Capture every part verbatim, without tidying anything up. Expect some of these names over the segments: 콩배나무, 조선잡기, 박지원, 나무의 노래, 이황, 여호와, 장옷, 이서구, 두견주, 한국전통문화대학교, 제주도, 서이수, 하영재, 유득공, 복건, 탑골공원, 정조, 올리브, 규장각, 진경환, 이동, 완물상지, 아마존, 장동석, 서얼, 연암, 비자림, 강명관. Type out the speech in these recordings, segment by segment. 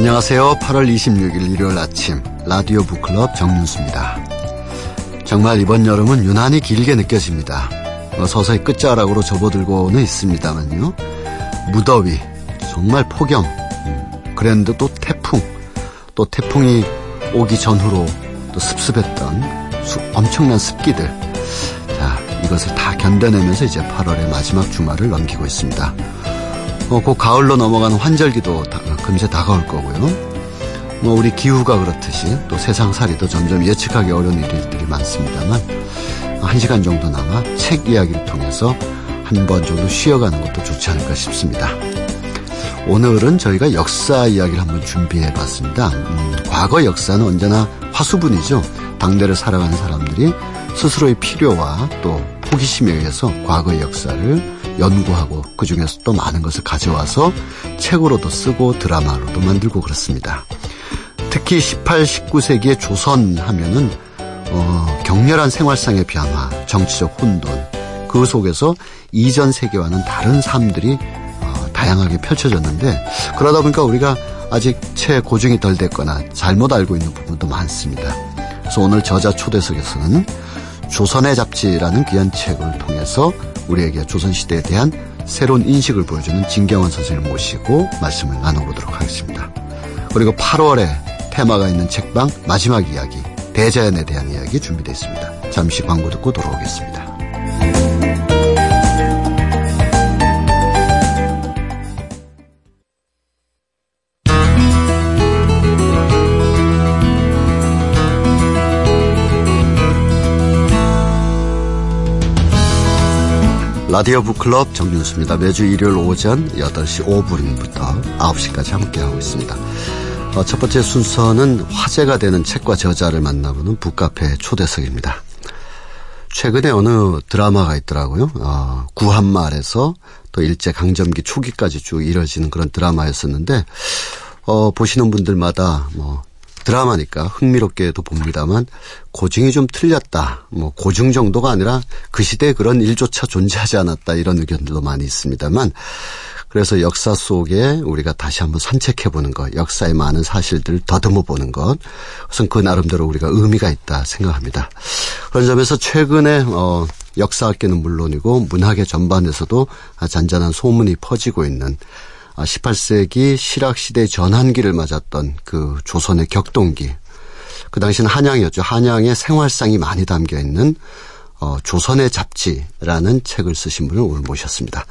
안녕하세요. 팔월 이십육일 일요일 아침 라디오 북클럽 정윤수입니다. 정말 이번 여름은 유난히 길게 느껴집니다. 서서히 끝자락으로 접어들고는 있습니다만요. 무더위, 정말 폭염, 그랬는데 또 태풍, 또 태풍이 오기 전후로 또 습습했던 수, 엄청난 습기들, 자 이것을 다 견뎌내면서 이제 팔월의 마지막 주말을 넘기고 있습니다. 어, 곧 가을로 넘어가는 환절기도 다, 금세 다가올 거고요. 뭐 우리 기후가 그렇듯이 또 세상살이도 점점 예측하기 어려운 일들이 많습니다만 한 시간 정도나마 책 이야기를 통해서 한 번 정도 쉬어가는 것도 좋지 않을까 싶습니다. 오늘은 저희가 역사 이야기를 한번 준비해봤습니다. 음, 과거 역사는 언제나 화수분이죠. 당대를 살아가는 사람들이 스스로의 필요와 또 호기심에 의해서 과거의 역사를 연구하고 그중에서 또 많은 것을 가져와서 책으로도 쓰고 드라마로도 만들고 그렇습니다. 특히 십팔, 십구 세기의 조선 하면은 어, 격렬한 생활상의 변화, 정치적 혼돈, 그 속에서 이전 세계와는 다른 삶들이 어, 다양하게 펼쳐졌는데 그러다 보니까 우리가 아직 채 고증이 덜 됐거나 잘못 알고 있는 부분도 많습니다. 그래서 오늘 저자 초대석에서는 조선의 잡지라는 귀한 책을 통해서 우리에게 조선시대에 대한 새로운 인식을 보여주는 진경환 선생님을 모시고 말씀을 나눠보도록 하겠습니다. 그리고 팔월에 테마가 있는 책방 마지막 이야기, 대자연에 대한 이야기 준비되어 있습니다. 잠시 광고 듣고 돌아오겠습니다. 라디오 북클럽 정윤수입니다. 매주 일요일 오전 여덟 시 오 분부터 아홉 시까지 함께하고 있습니다. 어, 첫 번째 순서는 화제가 되는 책과 저자를 만나보는 북카페 초대석입니다. 최근에 어느 드라마가 있더라고요. 어, 구한말에서 또 일제강점기 초기까지 쭉 이뤄지는 그런 드라마였었는데 어, 보시는 분들마다 뭐 드라마니까 흥미롭게도 봅니다만 고증이 좀 틀렸다. 뭐 고증 정도가 아니라 그 시대에 그런 일조차 존재하지 않았다. 이런 의견들도 많이 있습니다만 그래서 역사 속에 우리가 다시 한번 산책해보는 것, 역사의 많은 사실들을 더듬어보는 것, 우선 그 나름대로 우리가 의미가 있다 생각합니다. 그런 점에서 최근에 어, 역사학계는 물론이고 문학의 전반에서도 잔잔한 소문이 퍼지고 있는 십팔 세기 실학시대의 전환기를 맞았던 그 조선의 격동기, 그 당시는 한양이었죠. 한양의 생활상이 많이 담겨있는 어, 조선의 잡지라는 책을 쓰신 분을 오늘 모셨습니다.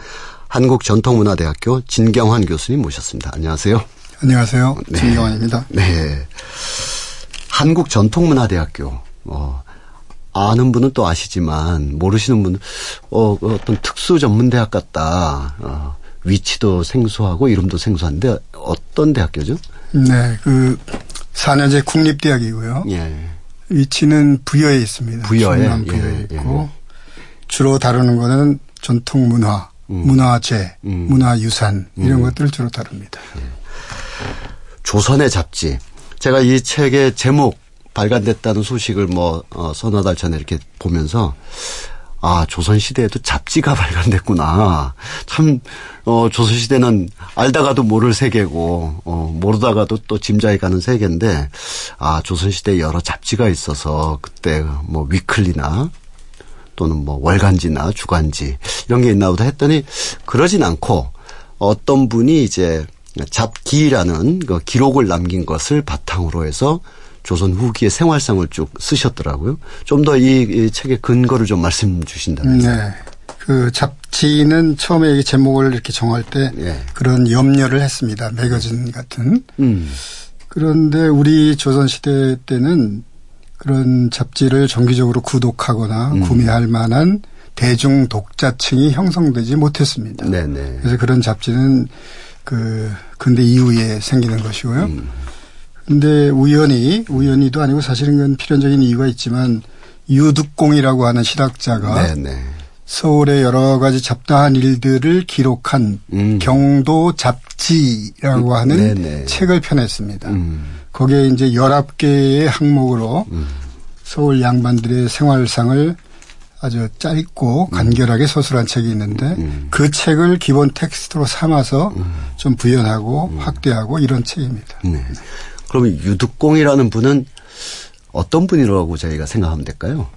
한국전통문화대학교 진경환 교수님 모셨습니다. 안녕하세요. 안녕하세요. 네. 진경환입니다. 네. 한국전통문화대학교. 어, 아는 분은 또 아시지만 모르시는 분은 어, 어떤 특수전문대학 같다. 어. 위치도 생소하고 이름도 생소한데 어떤 대학교죠? 네, 그 사년제 국립대학이고요. 예. 위치는 부여에 있습니다. 부여에, 충남 부여에 예, 있고 예. 주로 다루는 거는 전통 문화, 음. 문화재, 음. 문화유산 이런 음. 것들을 주로 다룹니다. 예. 조선의 잡지. 제가 이 책의 제목 발간됐다는 소식을 뭐 어, 서너 달 전에 이렇게 보면서. 아, 조선시대에도 잡지가 발간됐구나. 참, 어, 조선시대는 알다가도 모를 세계고, 어, 모르다가도 또 짐작이 가는 세계인데, 아, 조선시대에 여러 잡지가 있어서, 그때 뭐, 위클리나, 또는 뭐, 월간지나 주간지, 이런 게 있나 보다 했더니, 그러진 않고, 어떤 분이 이제, 잡기라는 그 기록을 남긴 것을 바탕으로 해서, 조선 후기의 생활상을 쭉 쓰셨더라고요. 좀 더 이 책의 근거를 좀 말씀 주신다면. 네. 그 잡지는 처음에 이 제목을 이렇게 정할 때 네. 그런 염려를 했습니다. 매거진 같은. 음. 그런데 우리 조선시대 때는 그런 잡지를 정기적으로 구독하거나 음. 구매할 만한 대중 독자층이 형성되지 못했습니다. 네네. 그래서 그런 잡지는 그 근대 이후에 생기는 것이고요. 음. 근데 우연히, 우연히도 아니고 사실은 그건 필연적인 이유가 있지만 유득공이라고 하는 실학자가 네네. 서울의 여러 가지 잡다한 일들을 기록한 음. 경도 잡지라고 하는 네네. 책을 펴냈습니다. 음. 거기에 이제 열아홉 개의 항목으로 음. 서울 양반들의 생활상을 아주 짧고 간결하게 음. 서술한 책이 있는데 음. 그 책을 기본 텍스트로 삼아서 음. 좀 부연하고 음. 확대하고 이런 책입니다. 네. 그럼 유득공이라는 분은 어떤 분이라고 저희가 생각하면 될까요?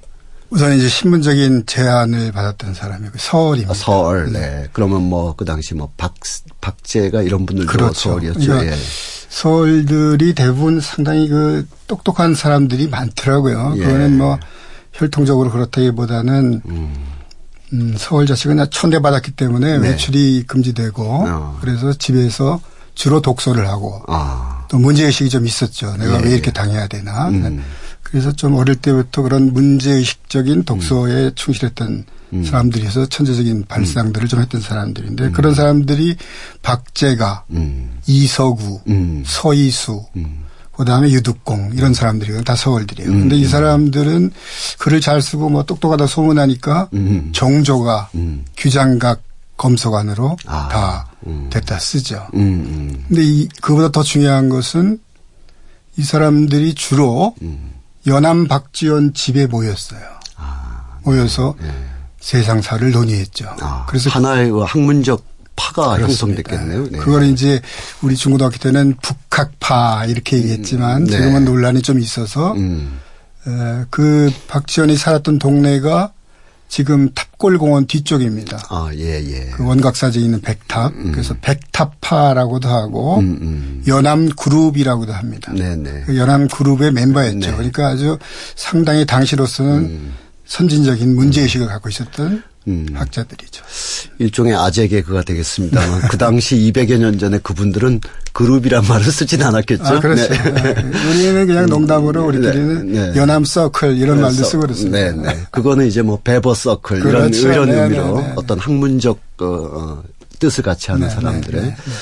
우선 이제 신문적인 제안을 받았던 사람이 서얼입니다. 아, 서얼. 네. 네. 그러면 뭐 그 당시 뭐 박 박제가 이런 분들도 그렇죠. 서얼이었죠. 그러니까 예. 서얼들이 대부분 상당히 그 똑똑한 사람들이 많더라고요. 예. 그거는 뭐 혈통적으로 그렇다기보다는 음. 음, 서울 자식은 다 천대받았기 때문에 네. 외출이 금지되고 어. 그래서 집에서 주로 독서를 하고 아. 또 문제의식이 좀 있었죠. 내가 예. 왜 이렇게 당해야 되나. 음. 그래서 좀 어릴 때부터 그런 문제의식적인 독서에 음. 충실했던 음. 사람들이어서 천재적인 발상들을 음. 좀 했던 사람들인데 음. 그런 사람들이 박제가, 음. 이서구, 음. 서이수 음. 그다음에 유득공 이런 사람들이거든요. 다 서울들이에요. 그런데 음. 이 사람들은 글을 잘 쓰고 뭐 똑똑하다 소문하니까 음. 정조가 음. 규장각 검소관으로 아. 다 음. 됐다 쓰죠. 음. 근데 이, 그보다 더 중요한 것은 이 사람들이 주로 음. 연암 박지원 집에 모였어요. 아. 모여서 네. 세상사를 논의했죠. 아. 그래서 하나의 학문적 파가 그렇습니다. 형성됐겠네요. 네. 그걸 이제 우리 중고등학교 때는 북학파 이렇게 얘기했지만 지금은 네. 논란이 좀 있어서 음. 그 박지원이 살았던 동네가 지금 탑골공원 뒤쪽입니다. 아, 예, 예. 그 원각사지에 있는 백탑. 음. 그래서 백탑파라고도 하고 음, 음. 연암그룹이라고도 합니다. 네, 네. 그 연암그룹의 멤버였죠. 네. 그러니까 아주 상당히 당시로서는 음. 선진적인 문제의식을 갖고 있었던 음. 학자들이죠. 일종의 아재 개그가 되겠습니다만 그 당시 이백여 년 전에 그분들은 그룹이란 말을 쓰진 않았겠죠. 아, 그렇죠. 네. 우리는 그냥 농담으로 우리끼리는 네. 네. 연암 서클 이런 네. 말도 쓰고 그랬습니다. 네. 네. 그거는 이제 뭐 베버 서클 그렇죠. 이런, 이런 네. 의미로 네. 네. 어떤 학문적 어, 어, 뜻을 같이 하는 네. 사람들의 네. 네. 네.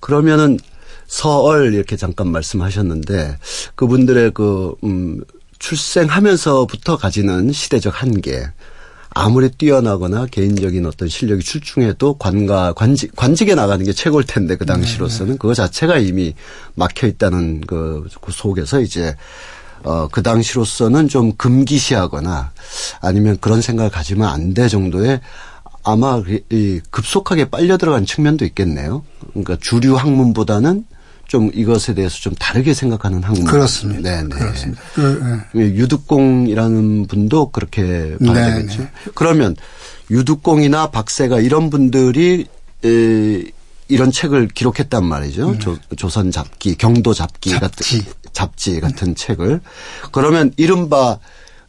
그러면은 서얼 이렇게 잠깐 말씀하셨는데 그분들의 그 음, 출생하면서부터 가지는 시대적 한계 아무리 뛰어나거나 개인적인 어떤 실력이 출중해도 관가, 관직, 관직에 나가는 게 최고일 텐데, 그 당시로서는. 네네. 그거 자체가 이미 막혀 있다는 그, 그 속에서 이제, 어, 그 당시로서는 좀 금기시하거나 아니면 그런 생각을 가지면 안 돼 정도의 아마 이 급속하게 빨려 들어간 측면도 있겠네요. 그러니까 주류 학문보다는 좀 이것에 대해서 좀 다르게 생각하는 학문. 그렇습니다. 네네. 그렇습니다. 그, 네. 유득공이라는 분도 그렇게 봐야 네네. 되겠죠. 그러면 유득공이나 박제가 이런 분들이 에, 이런 책을 기록했단 말이죠. 네. 조, 조선잡기, 경도잡기 잡지. 같은 잡지 같은 네. 책을. 그러면 이른바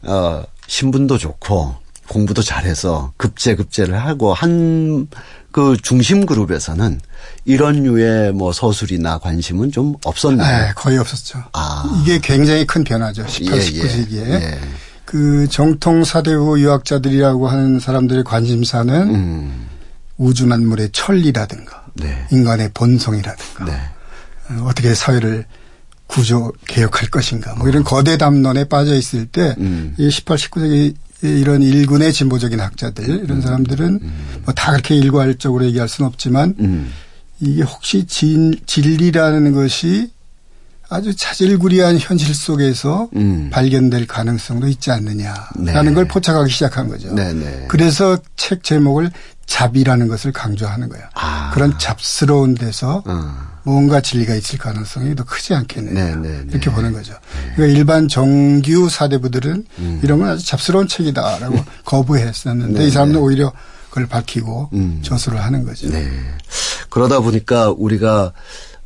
어, 신분도 좋고 공부도 잘해서 급제급제를 하고 한 그 중심 그룹에서는 이런 류의 뭐 서술이나 관심은 좀 없었나요? 네, 거의 없었죠. 아. 이게 굉장히 큰 변화죠. 십팔, 예, 십구 세기에. 예. 그 정통 사대부 유학자들이라고 하는 사람들의 관심사는 음. 우주만물의 천리라든가 네. 인간의 본성이라든가 네. 어떻게 사회를 구조 개혁할 것인가 뭐 이런 어. 거대 담론에 빠져 있을 때 음. 이 십팔, 십구 세기 이런 일군의 진보적인 학자들 이런 음. 사람들은 음. 뭐 다 그렇게 일괄적으로 얘기할 수는 없지만 음. 이게 혹시 진, 진리라는 것이 아주 자질구리한 현실 속에서 음. 발견될 가능성도 있지 않느냐라는 네. 걸 포착하기 시작한 거죠. 네네. 그래서 책 제목을 잡이라는 것을 강조하는 거예요. 아. 그런 잡스러운 데서 아. 뭔가 진리가 있을 가능성이 더 크지 않겠느냐 네네네. 이렇게 보는 거죠. 네. 그러니까 일반 정규 사대부들은 음. 이런 건 아주 잡스러운 책이다라고 거부했었는데 네네. 이 사람들은 오히려 그걸 밝히고 음. 저술을 하는 거죠. 네. 그러다 보니까 우리가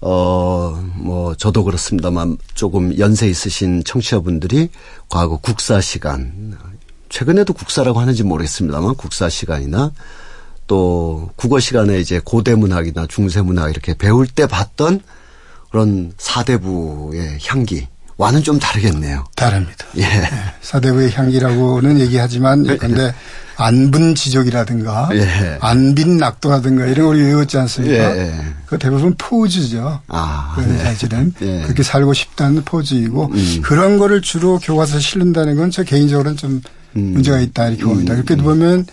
어, 뭐, 저도 그렇습니다만 조금 연세 있으신 청취자분들이 과거 국사 시간, 최근에도 국사라고 하는지 모르겠습니다만 국사 시간이나 또 국어 시간에 이제 고대 문학이나 중세 문학 이렇게 배울 때 봤던 그런 사대부의 향기. 와는 좀 다르겠네요. 다릅니다. 예. 네, 사대부의 향기라고는 얘기하지만 그런데 안분지족이라든가 예. 안빈낙도라든가 이런 걸 외웠지 않습니까? 예. 그 대부분 포즈죠. 아, 그 사실은 네. 예. 그렇게 살고 싶다는 포즈이고 음. 그런 거를 주로 교과서에 실른다는 건 저 개인적으로는 좀 음. 문제가 있다 이렇게 봅니다. 음. 그렇게 보면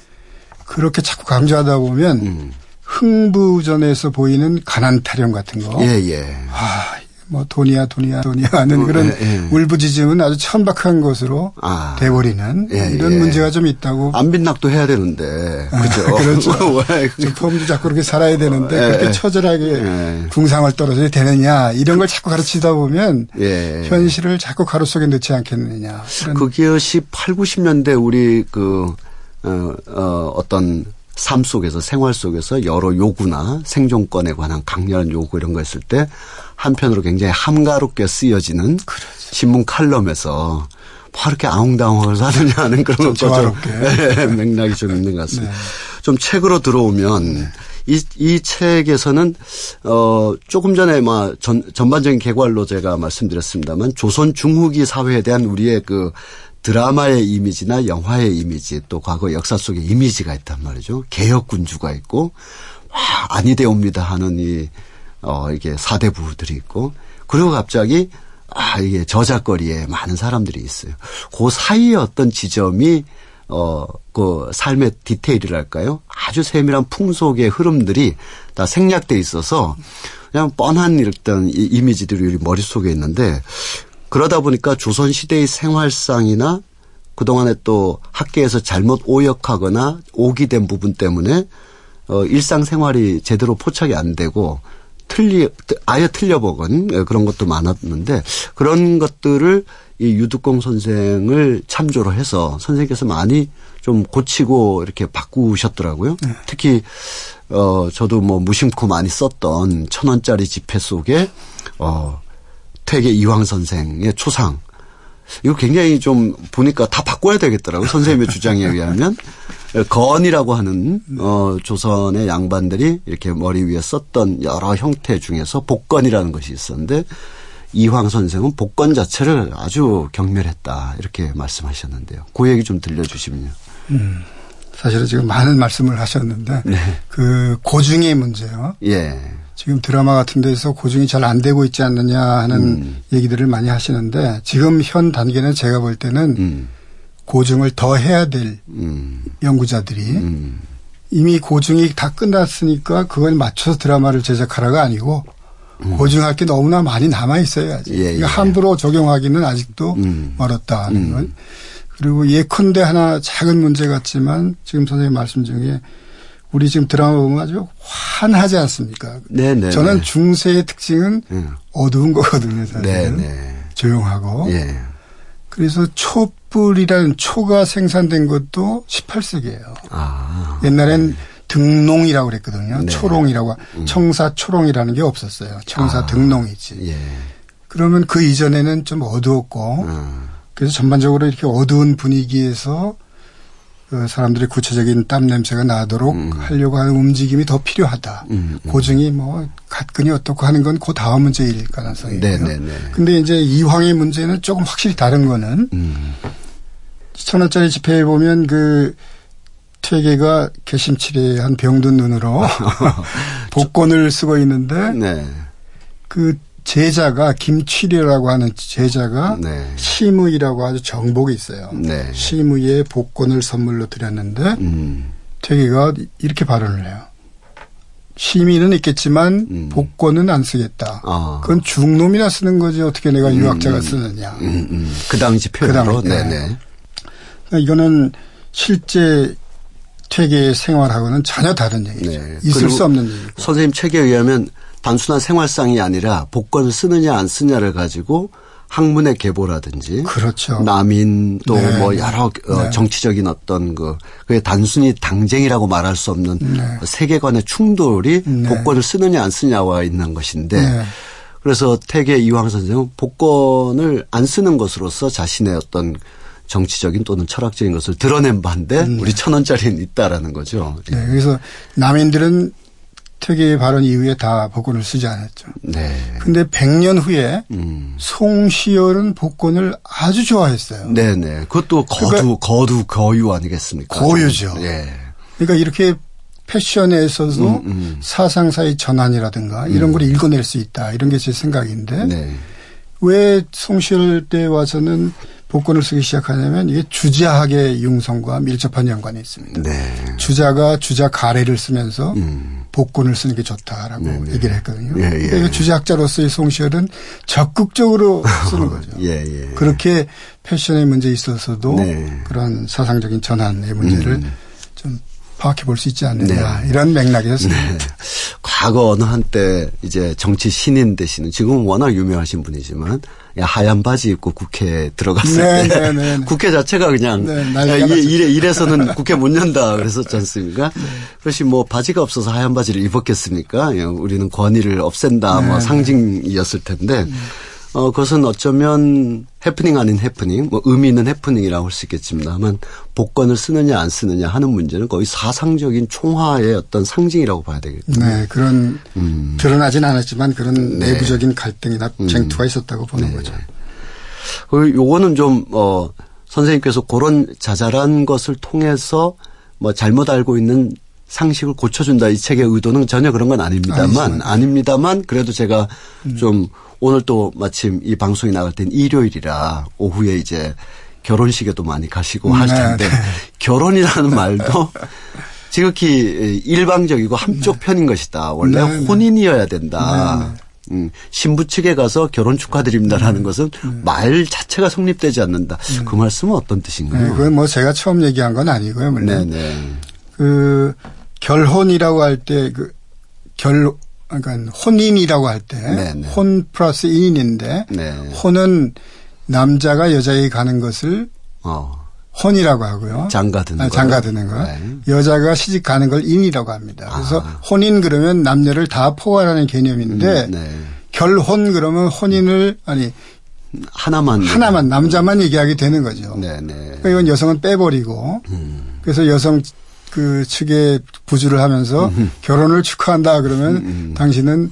그렇게 자꾸 강조하다 보면 음. 흥부전에서 보이는 가난 타령 같은 거. 예, 예. 아, 뭐 돈이야 돈이야 돈이야 하는 어, 그런 예, 예. 울부짖음은 아주 천박한 것으로 아, 돼버리는 예, 이런 예. 문제가 좀 있다고. 안빈낙도 해야 되는데. 그렇죠. 그렇죠. 저 폼도 자꾸 그렇게 살아야 되는데 어, 예, 그렇게 처절하게 예. 궁상을 떨어져야 되느냐 이런 걸 자꾸 가르치다 보면 예, 예. 현실을 자꾸 가로 속에 넣지 않겠느냐. 그것이 팔십, 구십 년대 우리 그 어, 어, 어떤 삶 속에서 생활 속에서 여러 요구나 생존권에 관한 강렬한 요구 이런 거 있을 때 한편으로 굉장히 함가롭게 쓰여지는 그렇죠. 신문 칼럼에서 뭐 이렇게 아웅다웅하게 사느냐 하는 그런 것처럼 네, 맥락이 좀 있는 것 같습니다. 네. 좀 책으로 들어오면 네. 이, 이 책에서는 어, 조금 전에 막 전, 전반적인 개괄로 제가 말씀드렸습니다만 조선 중후기 사회에 대한 우리의 그 드라마의 이미지나 영화의 이미지 또 과거 역사 속의 이미지가 있단 말이죠. 개혁군주가 있고 와 아니 되옵니다 하는 이 어 이게 사 대 부부들이 있고 그리고 갑자기 아 이게 저작거리에 많은 사람들이 있어요. 그 사이의 어떤 지점이 어 그 삶의 디테일이랄까요? 아주 세밀한 풍속의 흐름들이 다 생략돼 있어서 그냥 뻔한 일단 이 이미지들이 우리 머릿속에 있는데 그러다 보니까 조선시대의 생활상이나 그동안에 또 학계에서 잘못 오역하거나 오기된 부분 때문에 어, 일상생활이 제대로 포착이 안 되고 틀리, 아예 틀려먹은 그런 것도 많았는데 그런 것들을 이 유득공 선생을 참조로 해서 선생님께서 많이 좀 고치고 이렇게 바꾸셨더라고요. 네. 특히 어, 저도 뭐 무심코 많이 썼던 천 원짜리 지폐 속에 어, 퇴계 이황 선생의 초상. 이거 굉장히 좀 보니까 다 바꿔야 되겠더라고요. 선생님의 주장에 의하면. 건이라고 하는 어, 조선의 양반들이 이렇게 머리 위에 썼던 여러 형태 중에서 복건이라는 것이 있었는데 이황 선생은 복건 자체를 아주 경멸했다. 이렇게 말씀하셨는데요. 그 얘기 좀 들려주시면요. 음, 사실은 지금 많은 말씀을 하셨는데 네. 그 고증의 문제요. 예. 지금 드라마 같은 데서 고증이 잘 안 되고 있지 않느냐 하는 음. 얘기들을 많이 하시는데 지금 현 단계는 제가 볼 때는 음. 고증을 더 해야 될 음. 연구자들이 음. 이미 고증이 다 끝났으니까 그걸 맞춰서 드라마를 제작하라가 아니고 음. 고증할 게 너무나 많이 남아 있어야지. 예, 예. 그러니까 함부로 적용하기는 아직도 음. 멀었다 하는 음. 건. 그리고 예컨대 하나 작은 문제 같지만 지금 선생님 말씀 중에 우리 지금 드라마 보면 아주 환하지 않습니까? 네네. 저는 중세의 특징은 네. 어두운 거거든요, 사실은. 네네. 조용하고. 예. 그래서 촛불이라는 초가 생산된 것도 십팔 세기예요. 아. 옛날엔 네. 등농이라고 그랬거든요. 네. 초롱이라고. 음. 청사 초롱이라는 게 없었어요. 청사 아. 등농이지. 예. 그러면 그 이전에는 좀 어두웠고. 음. 그래서 전반적으로 이렇게 어두운 분위기에서 그 사람들의 구체적인 땀 냄새가 나도록 음. 하려고 하는 움직임이 더 필요하다. 음, 음. 고증이 뭐 갓근이 어떻고 하는 건 그 다음 문제일 가능성이에요. 그런데 이제 이황의 문제는 조금 확실히 다른 거는 음. 천 원짜리 지폐에 보면 그 퇴계가 개심칠에 한 병든 눈으로 복권을 쓰고 있는데 네. 그 제자가 김취리라고 하는 제자가 네. 시무이라고 아주 정복이 있어요. 네. 시무이의 복권을 선물로 드렸는데 음. 퇴계가 이렇게 발언을 해요. 시민은 있겠지만 음. 복권은 안 쓰겠다. 아. 그건 중놈이나 쓰는 거지 어떻게 내가 음. 유학자가 쓰느냐. 음. 음. 음. 그 당시 표현으로. 그 당시, 네네. 그러니까 이거는 실제 퇴계의 생활하고는 전혀 다른 얘기죠. 네. 있을 수 없는 얘기고. 선생님 책에 의하면 단순한 생활상이 아니라 복권을 쓰느냐 안 쓰느냐를 가지고 학문의 계보라든지 그렇죠. 남인 또 뭐 네. 여러 네. 정치적인 어떤 그 그게 단순히 당쟁이라고 말할 수 없는 네. 세계관의 충돌이 네. 복권을 쓰느냐 안 쓰느냐와 있는 것인데 네. 그래서 퇴계 이황 선생은 복권을 안 쓰는 것으로서 자신의 어떤 정치적인 또는 철학적인 것을 드러낸 반대 네. 우리 천 원짜리는 있다라는 거죠. 네. 그래서 남인들은 퇴계의 발언 이후에 다 복권을 쓰지 않았죠. 네. 근데 백 년 후에 음. 송시열은 복권을 아주 좋아했어요. 네네. 그것도 거두, 그러니까 거두, 거유 아니겠습니까? 거유죠. 예. 그러니까 이렇게 패션에 있어서 음, 음. 사상사의 전환이라든가 이런 걸 음. 읽어낼 수 있다. 이런 게 제 생각인데. 네. 왜 송시열 때 와서는 복권을 쓰기 시작하냐면 이게 주자학의 융성과 밀접한 연관이 있습니다. 네. 주자가 주자 가래를 쓰면서 음. 복군을 쓰는 게 좋다라고 네네. 얘기를 했거든요. 예, 예. 그러니까 주제학자로서의 송시열은 적극적으로 쓰는 거죠. 예, 예. 그렇게 패션의 문제에 있어서도 네. 그런 사상적인 전환의 문제를 음. 좀 파악해 볼 수 있지 않느냐 네. 이런 맥락이었습니다. 네. 과거 어느 한때 이제 정치 신인 되시는 지금은 워낙 유명하신 분이지만 하얀 바지 입고 국회에 들어갔을 네, 때 네, 네, 네. 국회 자체가 그냥 네, 이래, 이래서는 국회 못 연다 그랬었지 않습니까? 네. 그것이 뭐 바지가 없어서 하얀 바지를 입었겠습니까? 우리는 권위를 없앤다 네, 뭐 상징이었을 텐데 네. 어, 그것은 어쩌면 해프닝 아닌 해프닝, 뭐 의미 있는 해프닝이라고 할 수 있겠습니다만 복권을 쓰느냐 안 쓰느냐 하는 문제는 거의 사상적인 총화의 어떤 상징이라고 봐야 되겠군요. 네, 그런 음. 드러나진 않았지만 그런 네. 내부적인 갈등이나 음. 쟁투가 있었다고 보는 네. 거죠. 요거는 좀 어, 선생님께서 그런 자잘한 것을 통해서 뭐 잘못 알고 있는 상식을 고쳐준다 이 책의 의도는 전혀 그런 건 아닙니다만 아니지만. 아닙니다만 그래도 제가 음. 좀 오늘 또 마침 이 방송이 나갈 땐 일요일이라 오후에 이제 결혼식에도 많이 가시고 할 텐데 네. 결혼이라는 말도 지극히 일방적이고 한쪽 네. 편인 것이다. 원래 네. 혼인이어야 된다. 네. 음, 신부 측에 가서 결혼 축하드립니다라는 네. 것은 네. 말 자체가 성립되지 않는다. 네. 그 말씀은 어떤 뜻인가요? 네. 그건 뭐 제가 처음 얘기한 건 아니고요. 물론 네. 네. 그 결혼이라고 할 때 그 결 그러니까 혼인이라고 할 때 혼 플러스 인인인데 네네. 혼은 남자가 여자에게 가는 것을 어. 혼이라고 하고요. 장가드는 거. 장가드는 거. 네. 여자가 시집 가는 걸 인이라고 합니다. 그래서 아. 혼인 그러면 남녀를 다 포괄하는 개념인데 음, 네. 결혼 그러면 혼인을 아니 하나만 하나만 네. 남자만 얘기하게 되는 거죠. 네네. 그러니까 이건 여성은 빼버리고 음. 그래서 여성 그 측에 부주를 하면서 음흠. 결혼을 축하한다 그러면 음음. 당신은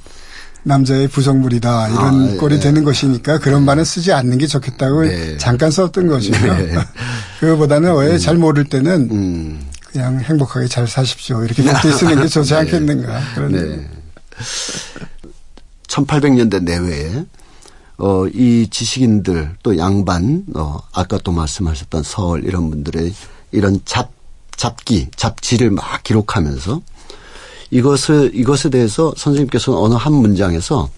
남자의 부속물이다 이런 아, 꼴이 네. 되는 것이니까 그런 말은 쓰지 않는 게 좋겠다고 네. 잠깐 썼던 것이고요. 네. 그거보다는 왜 잘 음. 모를 때는 음. 그냥 행복하게 잘 사십시오 이렇게 목대 쓰는 게 좋지 네. 않겠는가. 그런 네. 천팔백 년대 내외에 어, 이 지식인들 또 양반 어, 아까 또 말씀하셨던 서울 이런 분들의 이런 잡 잡기, 잡지를 막 기록하면서 이것을, 이것에 대해서 선생님께서는 어느 한 문장에서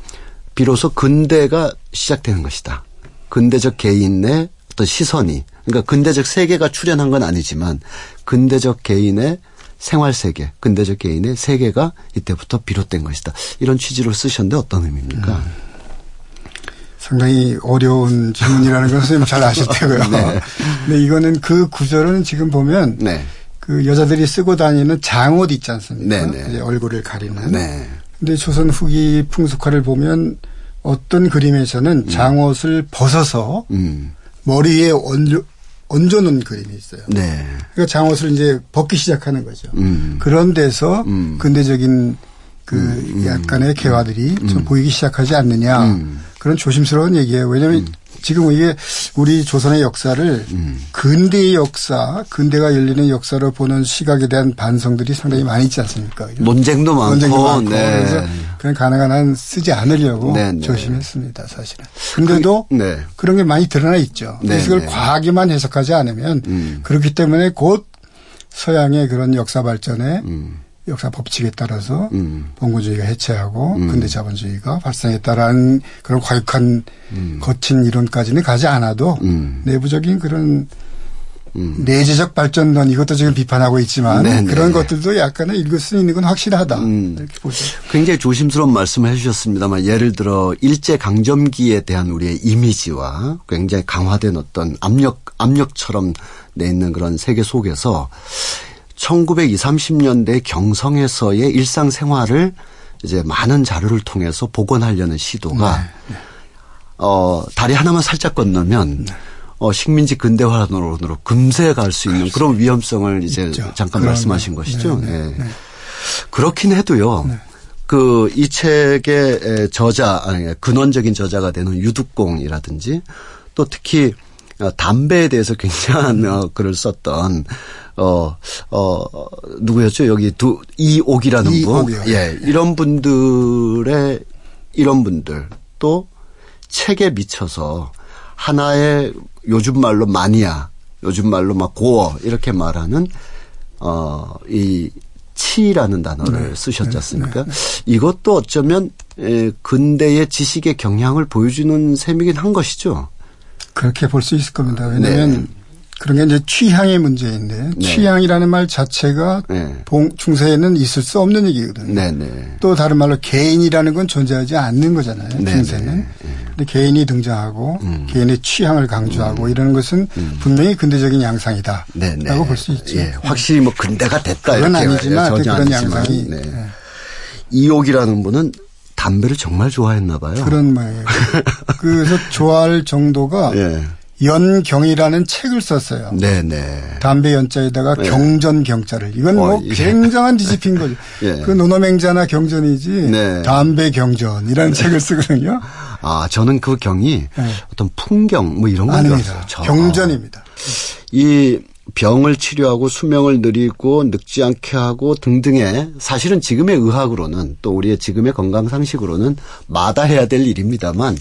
비로소 근대가 시작되는 것이다. 근대적 개인의 어떤 시선이, 그러니까 근대적 세계가 출현한 건 아니지만 근대적 개인의 생활세계, 근대적 개인의 세계가 이때부터 비롯된 것이다. 이런 취지로 쓰셨는데 어떤 의미입니까? 음, 상당히 어려운 질문이라는 걸 선생님 잘 아실 테고요. 네. 근데 이거는 그 구절은 지금 보면 네. 그 여자들이 쓰고 다니는 장옷 있지 않습니까? 이제 얼굴을 가리는. 네. 근데 조선 후기 풍속화를 보면 어떤 그림에서는 음. 장옷을 벗어서 음. 머리에 얹어, 얹어 놓은 그림이 있어요. 네. 그러니까 장옷을 이제 벗기 시작하는 거죠. 음. 그런 데서 음. 근대적인 그 음. 약간의 개화들이 음. 좀 보이기 시작하지 않느냐. 음. 그런 조심스러운 얘기예요. 왜냐하면 음. 지금 이게 우리 조선의 역사를 음. 근대의 역사, 근대가 열리는 역사로 보는 시각에 대한 반성들이 상당히 많이 있지 않습니까? 논쟁도 많고. 논쟁도 많고. 네. 그래서 그냥 가능한 한 쓰지 않으려고 네, 네. 조심했습니다. 사실은. 근데도 그, 네. 그런 게 많이 드러나 있죠. 네, 그래서 그걸 네. 과하게만 해석하지 않으면 음. 그렇기 때문에 곧 서양의 그런 역사 발전에 음. 역사 법칙에 따라서 음. 봉건주의가 해체하고 음. 근대 자본주의가 발생했다라는 그런 과격한 음. 거친 이론까지는 가지 않아도 음. 내부적인 그런 음. 내재적 발전론 이것도 지금 비판하고 있지만 네네. 그런 것들도 약간은 읽을 수 있는 건 확실하다. 음. 이렇게 보죠. 굉장히 조심스러운 말씀을 해 주셨습니다만 예를 들어 일제강점기에 대한 우리의 이미지와 굉장히 강화된 어떤 압력, 압력처럼 내 있는 그런 세계 속에서 천구백이십, 삼십 년대 경성에서의 일상생활을 이제 많은 자료를 통해서 복원하려는 시도가 네, 네. 어, 다리 하나만 살짝 건너면 네. 어, 식민지 근대화론으로 금세 갈 수 있는 그런 위험성을 이제 있죠. 잠깐 그러면, 말씀하신 것이죠. 네, 네, 네. 네. 그렇긴 해도요. 네. 그 이 책의 저자 아니 근원적인 저자가 되는 유득공이라든지 또 특히 담배에 대해서 굉장한 어, 글을 썼던 어, 어, 누구였죠? 여기 두, 이옥이라는 이옥이요. 분. 예. 이런 분들의, 이런 분들 또 책에 미쳐서 하나의 요즘 말로 마니아, 요즘 말로 막 고어, 이렇게 말하는, 어, 이 치라는 단어를 네. 쓰셨지 않습니까? 네. 이것도 어쩌면 근대의 지식의 경향을 보여주는 셈이긴 한 것이죠. 그렇게 볼 수 있을 겁니다. 왜냐하면 네. 그런 게 이제 취향의 문제인데 네. 취향이라는 말 자체가 네. 봉, 중세에는 있을 수 없는 얘기거든요. 네. 네. 또 다른 말로 개인이라는 건 존재하지 않는 거잖아요. 네. 중세는. 네. 근데 개인이 등장하고 음. 개인의 취향을 강조하고 음. 이러는 것은 음. 분명히 근대적인 양상이다라고 네. 네. 볼 수 있죠. 예. 확실히 뭐 근대가 됐다 그건 이렇게 아니지만 전혀 그런 아니지만. 양상이. 네. 네. 이옥이라는 분은 담배를 정말 좋아했나 봐요. 그런 말이에요. 그래서 좋아할 정도가 네. 연경이라는 책을 썼어요. 네네. 담배 연자에다가 네. 경전 경자를. 이건 어, 뭐 예. 굉장한 뒤집힌 거죠. 예. 그 논어맹자나 경전이지 네. 담배 경전이라는 네. 책을 쓰거든요. 아, 저는 그 경이 네. 어떤 풍경 뭐 이런 건 아닙니다. 저, 경전입니다. 이 병을 치료하고 수명을 늘리고 늙지 않게 하고 등등의 사실은 지금의 의학으로는 또 우리의 지금의 건강 상식으로는 마다해야 될 일입니다만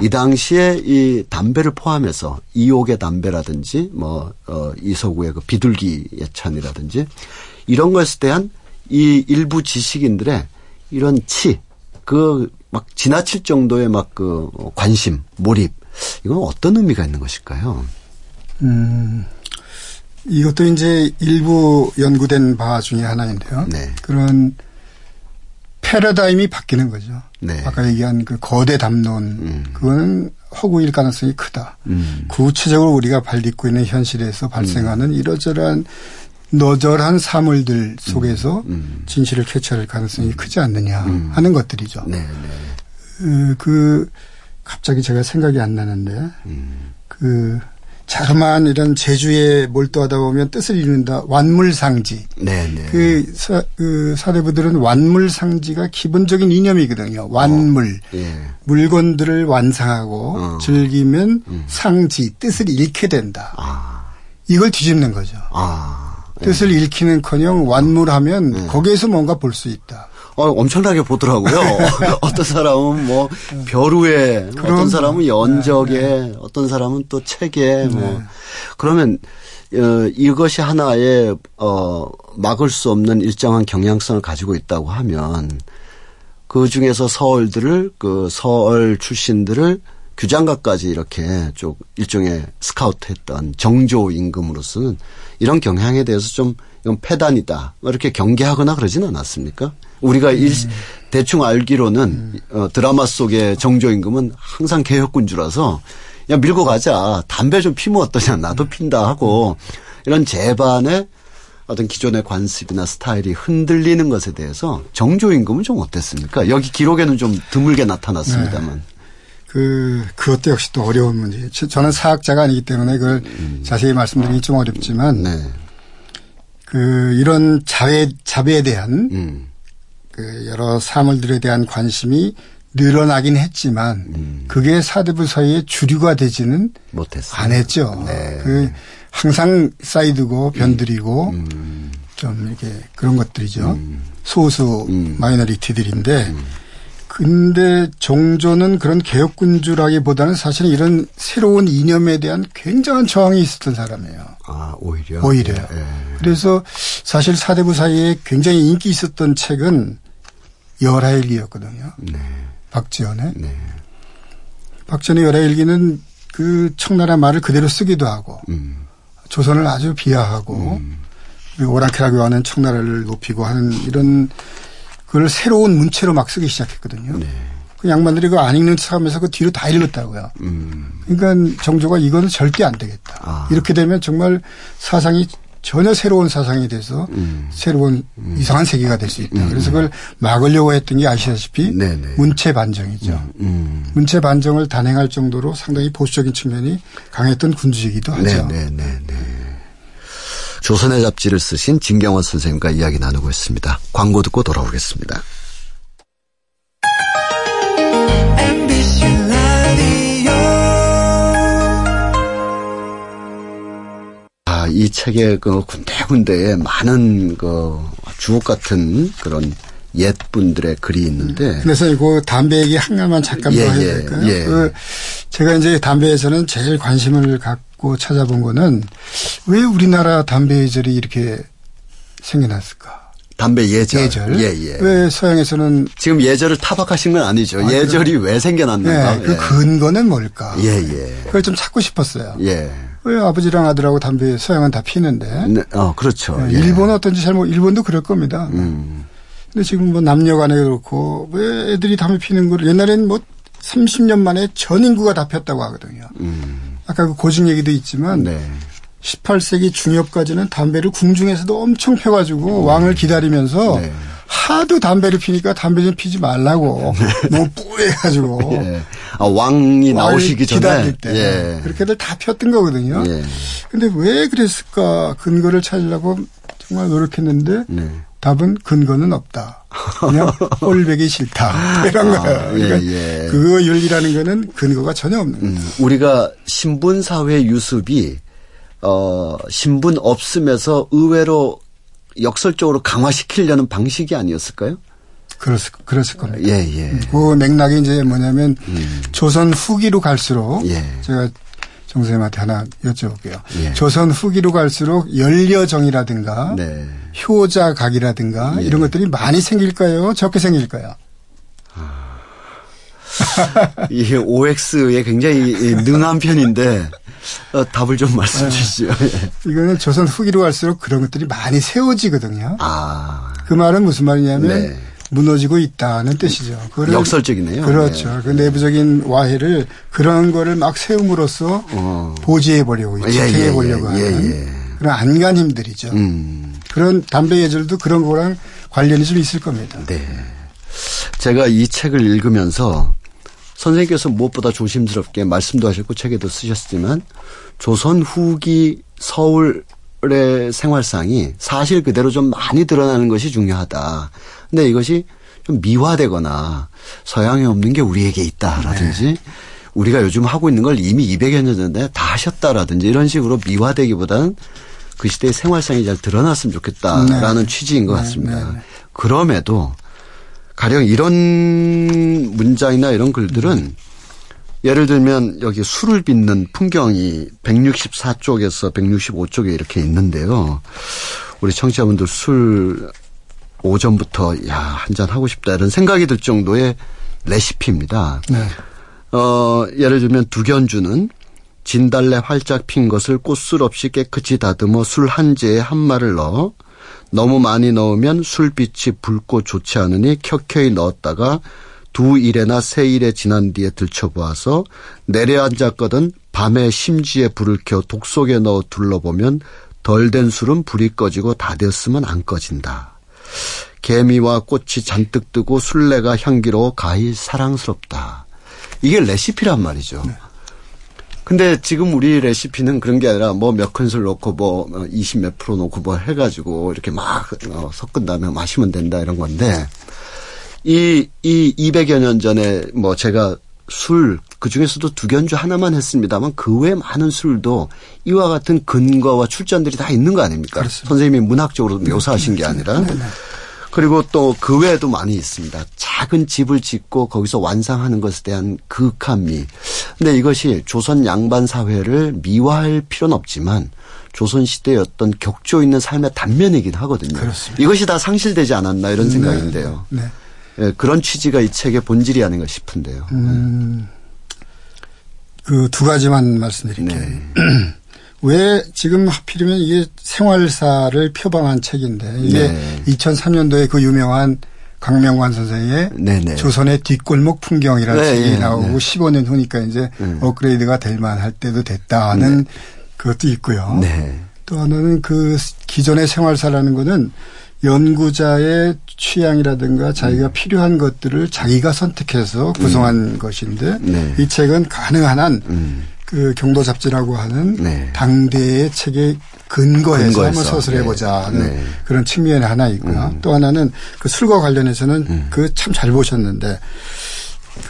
이 당시에 이 담배를 포함해서 이옥의 담배라든지 뭐 어, 이서구의 그 비둘기 예찬이라든지 이런 것에 대한 이 일부 지식인들의 이런 치 그 막 지나칠 정도의 막 그 관심 몰입 이건 어떤 의미가 있는 것일까요? 음. 이것도 이제 일부 연구된 바 중에 하나인데요. 네. 그런 패러다임이 바뀌는 거죠. 네. 아까 얘기한 그 거대 담론, 음. 그거는 허구일 가능성이 크다. 음. 구체적으로 우리가 발딛고 있는 현실에서 발생하는 음. 이러저러한 너절한 사물들 속에서 음. 음. 진실을 캐치할 가능성이 크지 않느냐 음. 하는 것들이죠. 네. 네. 그 갑자기 제가 생각이 안 나는데 음. 그. 자그마한 이런 제주에 몰두하다 보면 뜻을 잃는다. 완물상지. 네네. 그, 사, 그 사대부들은 완물상지가 기본적인 이념이거든요. 완물. 어. 예. 물건들을 완상하고 어. 즐기면 음. 상지. 뜻을 잃게 된다. 아. 이걸 뒤집는 거죠. 아. 예. 뜻을 잃기는커녕 완물하면 예. 거기에서 뭔가 볼 수 있다. 어, 엄청나게 보더라고요. 어떤 사람은 뭐 벼루에, 그럼, 어떤 사람은 연적에, 네, 네. 어떤 사람은 또 책에. 네. 뭐 그러면 어, 이것이 하나의 어, 막을 수 없는 일정한 경향성을 가지고 있다고 하면 그 중에서 서얼들을 그 서얼 출신들을 규장각까지 이렇게 좀 일종의 스카우트했던 정조 임금으로서는 이런 경향에 대해서 좀 이건 패단이다 이렇게 경계하거나 그러진 않았습니까? 우리가 일, 음. 대충 알기로는 음. 드라마 속의 정조 임금은 항상 개혁군주라서 그냥 밀고 가자. 담배 좀 피면 어떠냐. 나도 핀다 하고 이런 제반의 어떤 기존의 관습이나 스타일이 흔들리는 것에 대해서 정조 임금은 좀 어땠습니까? 여기 기록에는 좀 드물게 나타났습니다만. 네. 그, 그것도 역시 또 어려운 문제. 저는 사학자가 아니기 때문에 그걸 음. 자세히 말씀드리기 좀 어렵지만 네. 그 이런 자외, 자배에 대한 음. 그 여러 사물들에 대한 관심이 늘어나긴 했지만 음. 그게 사대부 사이의 주류가 되지는 못했어요. 안 했죠. 네. 그 항상 쌓이두고 변들이고 음. 음. 좀 이렇게 그런 것들이죠. 음. 소수 음. 마이너리티들인데 음. 근데 정조는 그런 개혁군주라기보다는 사실은 이런 새로운 이념에 대한 굉장한 저항이 있었던 사람이에요. 아, 오히려? 오히려. 예, 예. 그래서 사실 사대부 사이에 굉장히 인기 있었던 책은 열하일기였거든요. 네. 박지원의. 네. 박지원의 열하일기는 그 청나라 말을 그대로 쓰기도 하고 음. 조선을 아주 비하하고 음. 오랑캐라고 하는 청나라를 높이고 하는 이런 그걸 새로운 문체로 막 쓰기 시작했거든요. 네. 그 양반들이 그거 안 읽는 척하면서 그 뒤로 다 읽었다고요. 음. 그러니까 정조가 이건 절대 안 되겠다. 아. 이렇게 되면 정말 사상이 전혀 새로운 사상이 돼서 음. 새로운 음. 이상한 세계가 될 수 있다. 음. 그래서 그걸 막으려고 했던 게 아시다시피 네네. 문체 반정이죠. 음. 음. 문체 반정을 단행할 정도로 상당히 보수적인 측면이 강했던 군주이기도 하죠. 네네네. 조선의 잡지를 쓰신 진경환 선생님과 이야기 나누고 있습니다. 광고 듣고 돌아오겠습니다. 아, 이 책의 그 군데군데에 많은 그 주옥 같은 그런 옛 분들의 글이 있는데. 그래서 이거 담배 얘기 한 가지만 잠깐 더 예, 해야 될까요? 예. 그 제가 이제 담배에서는 제일 관심을 갖고 찾아본 거는 왜 우리나라 담배 예절이 이렇게 생겨났을까? 담배 예절. 예절. 예, 예. 왜 서양에서는. 지금 예절을 타박하신 건 아니죠. 아, 예절이 그럼. 왜 생겨났는가. 예, 그 예. 근거는 뭘까. 예, 예. 그걸 좀 찾고 싶었어요. 예. 왜 아버지랑 아들하고 담배, 서양은 다 피는데. 네, 어, 그렇죠. 예, 예. 일본은 어떤지 잘 모르고, 일본도 그럴 겁니다. 음. 근데 지금 뭐 남녀 간에 그렇고, 왜 애들이 담배 피는 걸, 옛날엔 뭐 삼십 년 만에 전 인구가 다 폈다고 하거든요. 음. 아까 그 고증 얘기도 있지만. 네. 십팔 세기 중엽까지는 담배를 궁중에서도 엄청 펴가지고 음. 왕을 기다리면서 네. 하도 담배를 피니까 담배 좀 피지 말라고 너무 뿌해가지고 예. 아, 왕이 나오시기 전에 때. 예. 그렇게들 다 폈던 거거든요. 그런데 예. 왜 그랬을까 근거를 찾으려고 정말 노력했는데 네. 답은 근거는 없다. 그냥 꼴배기 싫다. 이런 아, 거예요. 그러니까 예, 예. 그 윤리라는 거는 근거가 전혀 없는 거예요. 음, 우리가 신분사회 유습이 어, 신분 없음에서 의외로 역설적으로 강화시키려는 방식이 아니었을까요? 그랬을, 그랬을 겁니다. 예, 예. 그 맥락이 이제 뭐냐면 음. 조선 후기로 갈수록 예. 제가 정 선생님한테 하나 여쭤볼게요. 예. 조선 후기로 갈수록 연려정이라든가 네. 효자각이라든가 예. 이런 것들이 많이 생길까요? 적게 생길까요? 아. 이게 오엑스에 굉장히 능한 편인데 어, 답을 좀 말씀 주시죠. 예. 이거는 조선 후기로 갈수록 그런 것들이 많이 세워지거든요. 아. 그 말은 무슨 말이냐면 네. 무너지고 있다는 뜻이죠. 역설적이네요. 그렇죠. 네. 그 내부적인 와해를 그런 거를 막 세움으로써 어. 보지해 보려고, 지탱해 예, 예, 보려고 예, 예. 하는 예, 예. 그런 안간힘들이죠. 음. 그런 담배 예절도 그런 거랑 관련이 좀 있을 겁니다. 네. 제가 이 책을 읽으면서 선생님께서 무엇보다 조심스럽게 말씀도 하셨고 책에도 쓰셨지만 조선 후기 서울의 생활상이 사실 그대로 좀 많이 드러나는 것이 중요하다. 근데 이것이 좀 미화되거나 서양에 없는 게 우리에게 있다라든지 네. 우리가 요즘 하고 있는 걸 이미 이백여 년 전에 다 하셨다라든지 이런 식으로 미화되기보다는 그 시대의 생활상이 잘 드러났으면 좋겠다라는 네. 취지인 것 같습니다. 네, 네, 네. 그럼에도 가령 이런 문장이나 이런 글들은 예를 들면 여기 술을 빚는 풍경이 백육십사 쪽에서 백육십오 쪽에 이렇게 있는데요. 우리 청취자분들 술 오전부터 야, 한잔 하고 싶다 이런 생각이 들 정도의 레시피입니다. 네. 어, 예를 들면 두견주는 진달래 활짝 핀 것을 꽃술 없이 깨끗이 다듬어 술 한 재에 한 말을 넣어 너무 많이 넣으면 술빛이 붉고 좋지 않으니 켜켜이 넣었다가 두 일에나 세 일에 지난 뒤에 들춰보아서 내려앉았거든 밤에 심지에 불을 켜 독속에 넣어 둘러보면 덜 된 술은 불이 꺼지고 다 되었으면 안 꺼진다. 개미와 꽃이 잔뜩 뜨고 술래가 향기로워 가히 사랑스럽다. 이게 레시피란 말이죠. 네. 근데 지금 우리 레시피는 그런 게 아니라 뭐 몇 큰술 넣고 뭐 이십 몇 프로 넣고 뭐 해가지고 이렇게 막 섞은 다음에 마시면 된다 이런 건데 이, 이 이백여 년 전에 뭐 제가 술 그중에서도 두견주 하나만 했습니다만 그 외 많은 술도 이와 같은 근거와 출전들이 다 있는 거 아닙니까? 그렇습니다. 선생님이 문학적으로 묘사하신 게 아니라. 그리고 또 그 외에도 많이 있습니다. 작은 집을 짓고 거기서 완상하는 것에 대한 극한 미. 근데 이것이 조선 양반 사회를 미화할 필요는 없지만 조선시대의 어떤 격조 있는 삶의 단면이긴 하거든요. 그렇습니다. 이것이 다 상실되지 않았나 이런 생각인데요. 네. 네. 네, 그런 취지가 이 책의 본질이 아닌가 싶은데요. 음, 그 두 가지만 말씀드릴게요. 네. 왜 지금 하필이면 이게 생활사를 표방한 책인데 이게 네. 이천삼 년도에 그 유명한 강명관 선생의 네, 네. 조선의 뒷골목 풍경이라는 네, 책이 네, 나오고 네. 십오 년 후니까 이제 네. 업그레이드가 될 만할 때도 됐다는 네. 그것도 있고요. 네. 또 하나는 그 기존의 생활사라는 거는 연구자의 취향이라든가 자기가 네. 필요한 것들을 자기가 선택해서 구성한 네. 것인데 네. 이 책은 가능한 한 네. 그 경도 잡지라고 하는 네. 당대의 책의 근거에서, 근거에서 한번 서술해 보자 네. 하는 네. 그런 측면이 하나 있고요. 음. 또 하나는 그 술과 관련해서는 음. 그 참 잘 보셨는데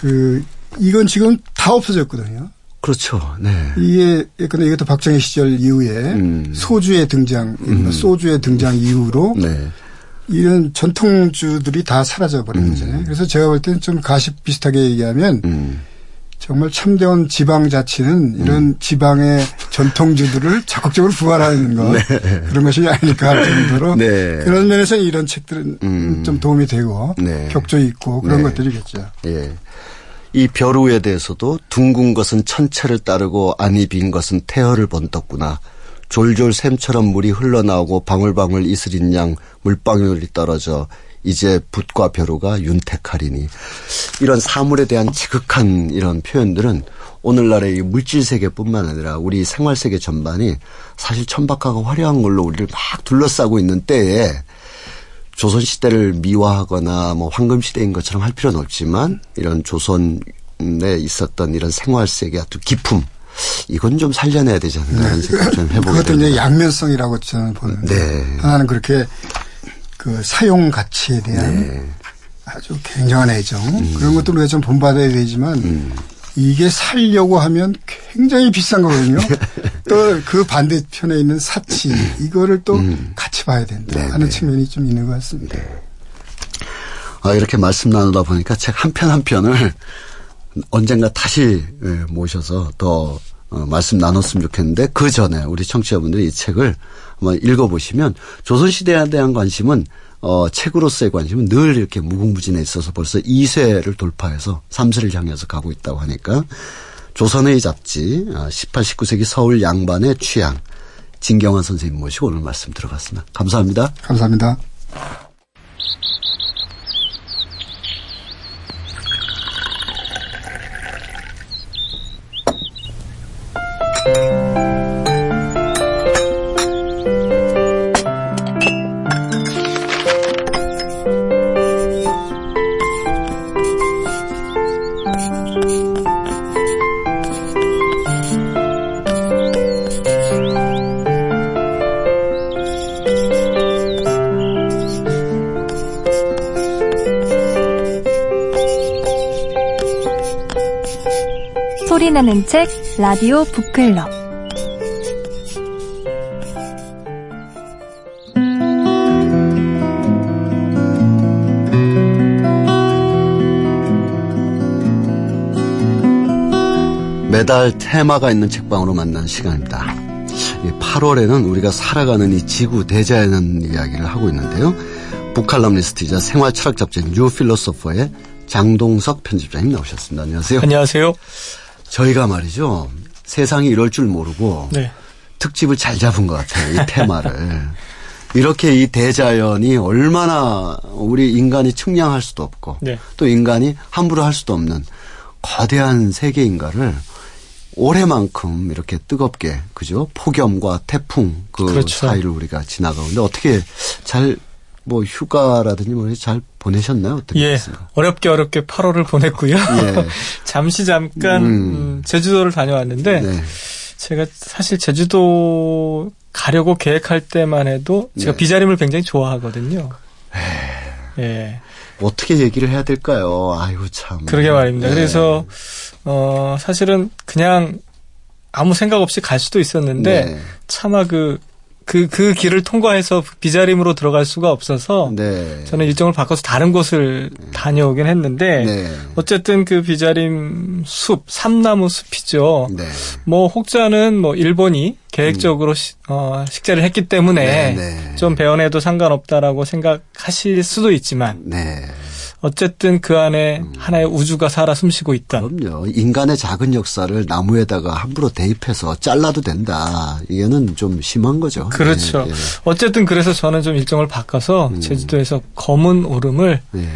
그 이건 지금 다 없어졌거든요. 그렇죠. 네. 이게 근데 이것도 박정희 시절 이후에 음. 소주의 등장, 음. 소주의 등장 이후로 네. 이런 전통주들이 다 사라져 버린 음. 거잖아요. 그래서 제가 볼 때는 좀 가십 비슷하게 얘기하면. 음. 정말 참다운 지방자치는 이런 음. 지방의 전통주들을 적극적으로 부활하는 것 네. 그런 것이 아닐까 할 정도로 네. 그런 면에서 이런 책들은 음. 좀 도움이 되고 네. 격조 있고 그런 네. 것들이겠죠. 예. 이 벼루에 대해서도 둥근 것은 천체를 따르고 안이 빈 것은 태허를 번떴구나. 졸졸 샘처럼 물이 흘러나오고 방울방울 이슬인 양 물방울이 떨어져 이제 붓과 벼루가 윤택하리니. 이런 사물에 대한 지극한 이런 표현들은 오늘날의 이 물질세계뿐만 아니라 우리 생활세계 전반이 사실 천박하고 화려한 걸로 우리를 막 둘러싸고 있는 때에 조선시대를 미화하거나 뭐 황금시대인 것처럼 할 필요는 없지만 이런 조선에 있었던 이런 생활세계 아주 기품. 이건 좀 살려내야 되지 않나 네. 이런 생각 좀 해보게 됩니다. 그것도 이제 양면성이라고 저는 보는데 네. 하나는 그렇게 그 사용 가치에 대한 네. 아주 굉장한 애정 음. 그런 것도 우리가 좀 본받아야 되지만 음. 이게 살려고 하면 굉장히 비싼 거거든요. 또 그 반대편에 있는 사치 이거를 또 음. 같이 봐야 된다 네네. 하는 측면이 좀 있는 것 같습니다. 네. 아, 이렇게 말씀 나누다 보니까 책 한 편 한 편을 언젠가 다시 모셔서 더 말씀 나눴으면 좋겠는데 그 전에 우리 청취자분들이 이 책을 한번 읽어보시면 조선시대에 대한 관심은 어, 책으로서의 관심은 늘 이렇게 무궁무진에 있어서 벌써 이 세를 돌파해서 삼 세를 향해서 가고 있다고 하니까 조선의 잡지 십팔, 십구 세기 서울 양반의 취향 진경환 선생님 모시고 오늘 말씀 들어봤습니다. 감사합니다. 감사합니다. 소리나는 책 라디오 북클럽 매달 테마가 있는 책방으로 만나는 시간입니다. 팔월에는 우리가 살아가는 이 지구 대자연 이야기를 하고 있는데요. 북칼럼니스트이자 생활철학 잡지 뉴 필로소퍼의 장동석 편집장님 나오셨습니다. 안녕하세요. 안녕하세요. 저희가 말이죠. 세상이 이럴 줄 모르고 네. 특집을 잘 잡은 것 같아요. 이 테마를. 이렇게 이 대자연이 얼마나 우리 인간이 측량할 수도 없고 네. 또 인간이 함부로 할 수도 없는 거대한 세계인가를 올해만큼 이렇게 뜨겁게 그죠? 폭염과 태풍 그 그렇죠. 사이를 우리가 지나가는데 어떻게 잘 뭐 휴가라든지 뭐 잘 보내셨나요? 어떻게 예, 됐습니까? 어렵게 어렵게 팔월을 보냈고요. 예. 잠시 잠깐 음. 제주도를 다녀왔는데 네. 제가 사실 제주도 가려고 계획할 때만 해도 제가 네. 비자림을 굉장히 좋아하거든요. 에이, 예, 어떻게 얘기를 해야 될까요? 아이고 참. 그러게 말입니다. 네. 그래서 어, 사실은 그냥 아무 생각 없이 갈 수도 있었는데 네. 차마 그 그, 그 길을 통과해서 비자림으로 들어갈 수가 없어서 네. 저는 일정을 바꿔서 다른 곳을 다녀오긴 했는데 네. 어쨌든 그 비자림 숲, 삼나무 숲이죠. 네. 뭐 혹자는 뭐 일본이 계획적으로 음. 시, 어, 식재를 했기 때문에 네, 네. 좀 배연해도 상관없다라고 생각하실 수도 있지만 네. 어쨌든 그 안에 음. 하나의 우주가 살아 숨쉬고 있다. 그럼요. 인간의 작은 역사를 나무에다가 함부로 대입해서 잘라도 된다. 이거는 좀 심한 거죠. 그렇죠. 예, 예. 어쨌든 그래서 저는 좀 일정을 바꿔서 음. 제주도에서 검은 오름을 예.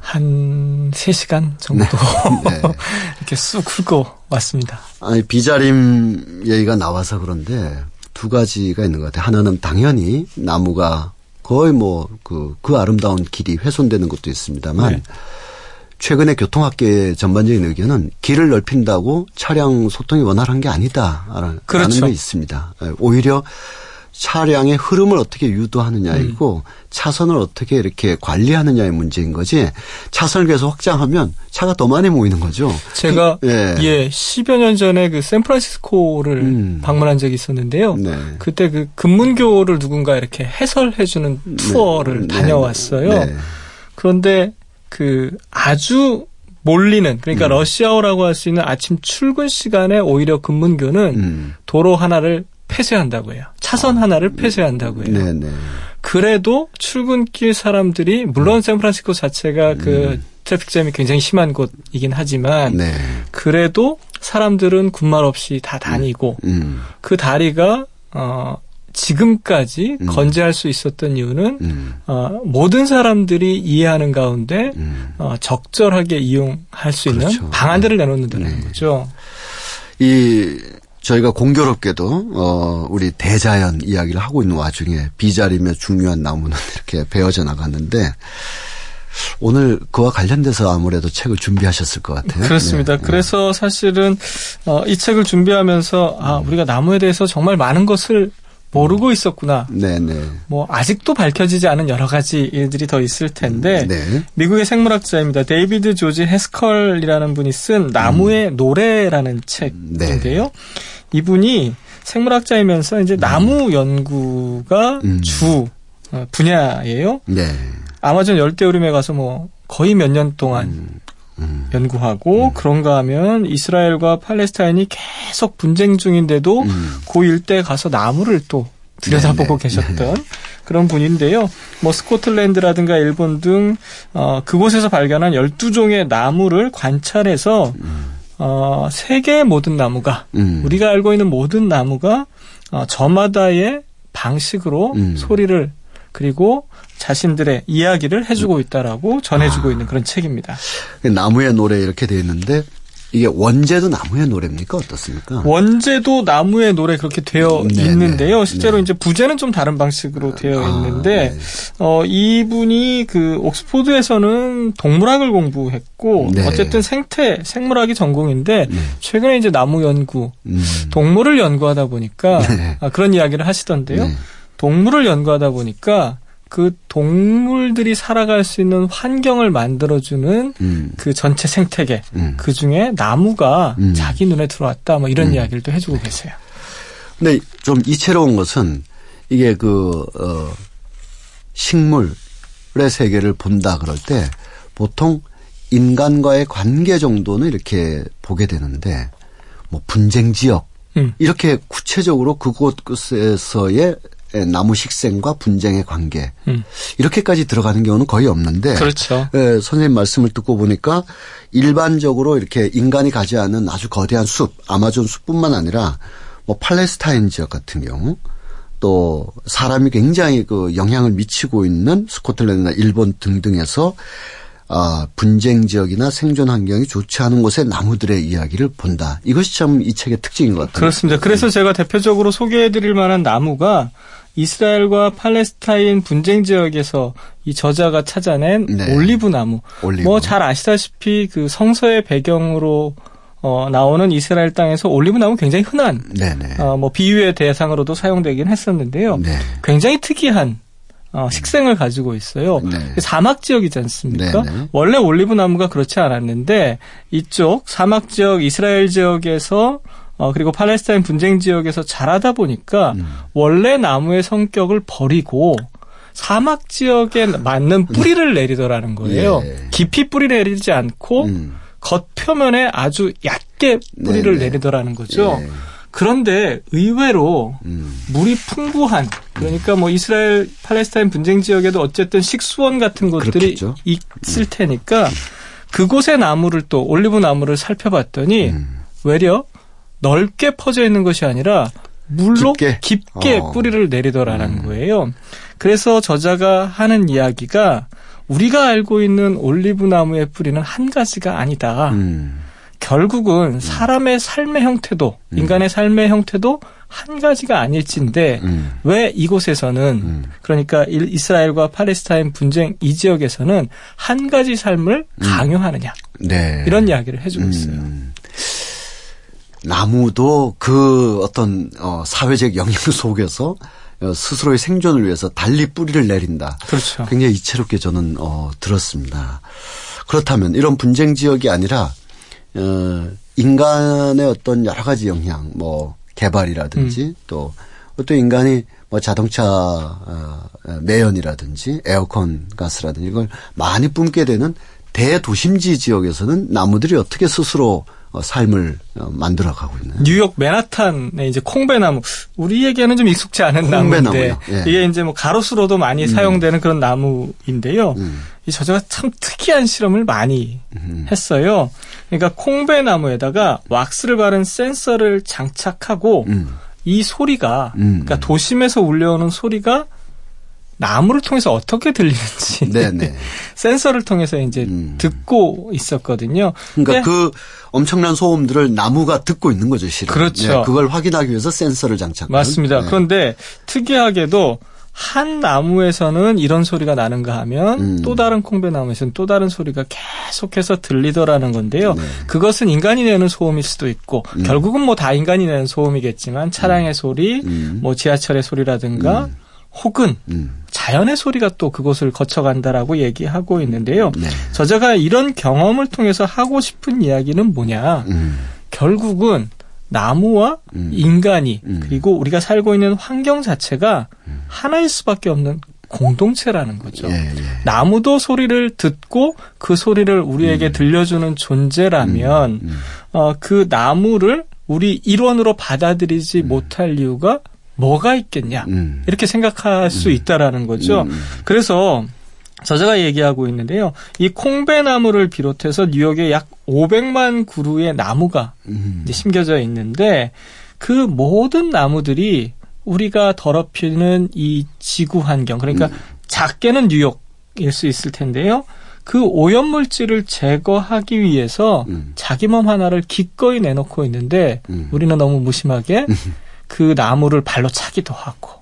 한 세 시간 정도 네. 네. 이렇게 쑥 훑고 왔습니다. 아니, 비자림 얘기가 나와서 그런데 두 가지가 있는 것 같아요. 하나는 당연히 나무가 거의 뭐 그 그 아름다운 길이 훼손되는 것도 있습니다만 네. 최근에 교통학계의 전반적인 의견은 길을 넓힌다고 차량 소통이 원활한 게 아니다라는 그렇죠. 게 있습니다. 오히려 차량의 흐름을 어떻게 유도하느냐이고 음. 차선을 어떻게 이렇게 관리하느냐의 문제인 거지 차선을 계속 확장하면 차가 더 많이 모이는 거죠. 제가 예, 예 십여 년 전에 그 샌프란시스코를 음. 방문한 적이 있었는데요. 네. 그때 그 금문교를 누군가 이렇게 해설해 주는 투어를 네. 다녀왔어요. 네. 그런데 그 아주 몰리는, 그러니까 음. 러시아어라고 할 수 있는 아침 출근 시간에 오히려 금문교는 음. 도로 하나를 폐쇄한다고 해요. 차선 아, 하나를 폐쇄한다고 해요. 네, 네. 그래도 출근길 사람들이 물론 샌프란시스코 자체가 음. 그 트래픽잼이 굉장히 심한 곳이긴 하지만 네. 그래도 사람들은 군말 없이 다 다니고 음. 음. 그 다리가 어 지금까지 음. 건재할 수 있었던 이유는 음. 어, 모든 사람들이 이해하는 가운데 음. 어, 적절하게 이용할 수 그렇죠. 있는 방안들을 네. 내놓는다는 네. 거죠. 이 저희가 공교롭게도 어, 우리 대자연 이야기를 하고 있는 와중에 비자림의 중요한 나무는 이렇게 베어져 나갔는데 오늘 그와 관련돼서 아무래도 책을 준비하셨을 것 같아요. 그렇습니다. 네. 그래서 사실은 어, 이 책을 준비하면서 아, 우리가 나무에 대해서 정말 많은 것을 모르고 있었구나. 네네. 뭐 아직도 밝혀지지 않은 여러 가지 일들이 더 있을 텐데 네. 미국의 생물학자입니다. 데이비드 조지 해스컬이라는 분이 쓴 나무의 음. 노래라는 책인데요. 네. 이분이 생물학자이면서 이제 나무 연구가 음. 주 분야예요. 네. 아마존 열대우림에 가서 뭐 거의 몇 년 동안 음. 음. 연구하고 음. 그런가 하면 이스라엘과 팔레스타인이 계속 분쟁 중인데도 음. 그 일대에 가서 나무를 또 들여다보고 네네. 계셨던 네네. 그런 분인데요. 뭐 스코틀랜드라든가 일본 등 어, 그곳에서 발견한 열두 종의 나무를 관찰해서 음. 어, 세계의 모든 나무가 음. 우리가 알고 있는 모든 나무가 어, 저마다의 방식으로 음. 소리를 그리고 자신들의 이야기를 해주고 있다라고 전해주고 아. 있는 그런 책입니다. 나무의 노래 이렇게 되어 있는데 이게 원제도 나무의 노래입니까? 어떻습니까? 원제도 나무의 노래 그렇게 되어 네네. 있는데요. 실제로 네. 이제 부제는 좀 다른 방식으로 되어 아, 있는데 네. 어, 이분이 그 옥스포드에서는 동물학을 공부했고 네. 어쨌든 생태 생물학이 전공인데 네. 최근에 이제 나무 연구, 음. 동물을 연구하다 보니까 네. 아, 그런 이야기를 하시던데요. 네. 동물을 연구하다 보니까 그 동물들이 살아갈 수 있는 환경을 만들어주는 음. 그 전체 생태계 음. 그중에 나무가 음. 자기 눈에 들어왔다 뭐 이런 음. 이야기를 또 해주고 계세요. 근데 좀 이채로운 것은 이게 그 어, 식물의 세계를 본다 그럴 때 보통 인간과의 관계 정도는 이렇게 보게 되는데 뭐 분쟁 지역 음. 이렇게 구체적으로 그곳에서의 나무 식생과 분쟁의 관계 음. 이렇게까지 들어가는 경우는 거의 없는데 그렇죠. 예, 선생님 말씀을 듣고 보니까 일반적으로 이렇게 인간이 가지 않은 아주 거대한 숲, 아마존 숲뿐만 아니라 뭐 팔레스타인 지역 같은 경우 또 사람이 굉장히 그 영향을 미치고 있는 스코틀랜드나 일본 등등에서 아, 분쟁 지역이나 생존 환경이 좋지 않은 곳의 나무들의 이야기를 본다. 이것이 참 이 책의 특징인 것 같아요. 그렇습니다. 그래서 네. 제가 대표적으로 소개해드릴 만한 나무가 이스라엘과 팔레스타인 분쟁 지역에서 이 저자가 찾아낸 네. 올리브 나무. 올리브. 뭐 잘 아시다시피 그 성서의 배경으로 어, 나오는 이스라엘 땅에서 올리브 나무 굉장히 흔한. 네네. 어, 뭐 비유의 대상으로도 사용되긴 했었는데요. 네. 굉장히 특이한. 어, 식생을 가지고 있어요. 네. 사막 지역이지 않습니까? 네네. 원래 올리브 나무가 그렇지 않았는데 이쪽 사막 지역, 이스라엘 지역에서 어, 그리고 팔레스타인 분쟁 지역에서 자라다 보니까 음. 원래 나무의 성격을 버리고 사막 지역에 맞는 뿌리를 내리더라는 거예요. 예. 깊이 뿌리를 내리지 않고 음. 겉표면에 아주 얕게 뿌리를 네네. 내리더라는 거죠. 예. 그런데 의외로 음. 물이 풍부한 그러니까 뭐 이스라엘 팔레스타인 분쟁 지역에도 어쨌든 식수원 같은 곳들이 그렇겠죠. 있을 테니까 그곳의 나무를 또 올리브 나무를 살펴봤더니 음. 외려 넓게 퍼져 있는 것이 아니라 물로 깊게, 깊게 어. 뿌리를 내리더라는 음. 거예요. 그래서 저자가 하는 이야기가 우리가 알고 있는 올리브 나무의 뿌리는 한 가지가 아니다. 음. 결국은 사람의 삶의 형태도 음. 인간의 삶의 형태도 한 가지가 아닐진데 음. 왜 이곳에서는 음. 그러니까 이스라엘과 팔레스타인 분쟁 이 지역에서는 한 가지 삶을 음. 강요하느냐 네. 이런 이야기를 해주고 음. 있어요. 나무도 그 어떤 사회적 영향 속에서 스스로의 생존을 위해서 달리 뿌리를 내린다. 그렇죠. 굉장히 이채롭게 저는 어, 들었습니다. 그렇다면 이런 분쟁 지역이 아니라 어, 인간의 어떤 여러 가지 영향, 뭐, 개발이라든지, 음. 또, 또 인간이 뭐 자동차, 어, 매연이라든지, 에어컨 가스라든지, 이걸 많이 뿜게 되는 대도심지 지역에서는 나무들이 어떻게 스스로 삶을 만들어가고 있나요? 뉴욕 맨하탄의 이제 콩배나무, 우리에게는 좀 익숙지 않은 나무인데 예. 이게 이제 뭐 가로수로도 많이 음. 사용되는 그런 나무인데요. 음. 이 저자가 참 특이한 실험을 많이 음. 했어요. 그러니까 콩배나무에다가 왁스를 바른 센서를 장착하고 음. 이 소리가 음. 그러니까 도심에서 울려오는 소리가 나무를 통해서 어떻게 들리는지 네네. 센서를 통해서 이제 음. 듣고 있었거든요. 그러니까 그 엄청난 소음들을 나무가 듣고 있는 거죠, 실은. 그렇죠. 예, 그걸 확인하기 위해서 센서를 장착한. 맞습니다. 예. 그런데 특이하게도 한 나무에서는 이런 소리가 나는가 하면 음. 또 다른 콩배나무에서는 또 다른 소리가 계속해서 들리더라는 건데요. 네. 그것은 인간이 내는 소음일 수도 있고 음. 결국은 뭐 다 인간이 내는 소음이겠지만 차량의 음. 소리, 음. 뭐 지하철의 소리라든가 음. 혹은 음. 자연의 소리가 또 그곳을 거쳐간다라고 얘기하고 있는데요. 네. 저자가 이런 경험을 통해서 하고 싶은 이야기는 뭐냐. 음. 결국은 나무와 음. 인간이 음. 그리고 우리가 살고 있는 환경 자체가 음. 하나일 수밖에 없는 공동체라는 거죠. 예, 예. 나무도 소리를 듣고 그 소리를 우리에게 음. 들려주는 존재라면 음. 음. 어, 그 나무를 우리 일원으로 받아들이지 음. 못할 이유가 뭐가 있겠냐 음. 이렇게 생각할 음. 수 있다라는 거죠. 음. 그래서 저자가 얘기하고 있는데요. 이 콩배나무를 비롯해서 뉴욕에 약 오백만 그루의 나무가 음. 이제 심겨져 있는데 그 모든 나무들이 우리가 더럽히는 이 지구 환경, 그러니까 음. 작게는 뉴욕일 수 있을 텐데요. 그 오염물질을 제거하기 위해서 음. 자기 몸 하나를 기꺼이 내놓고 있는데 음. 우리는 너무 무심하게 그 나무를 발로 차기도 하고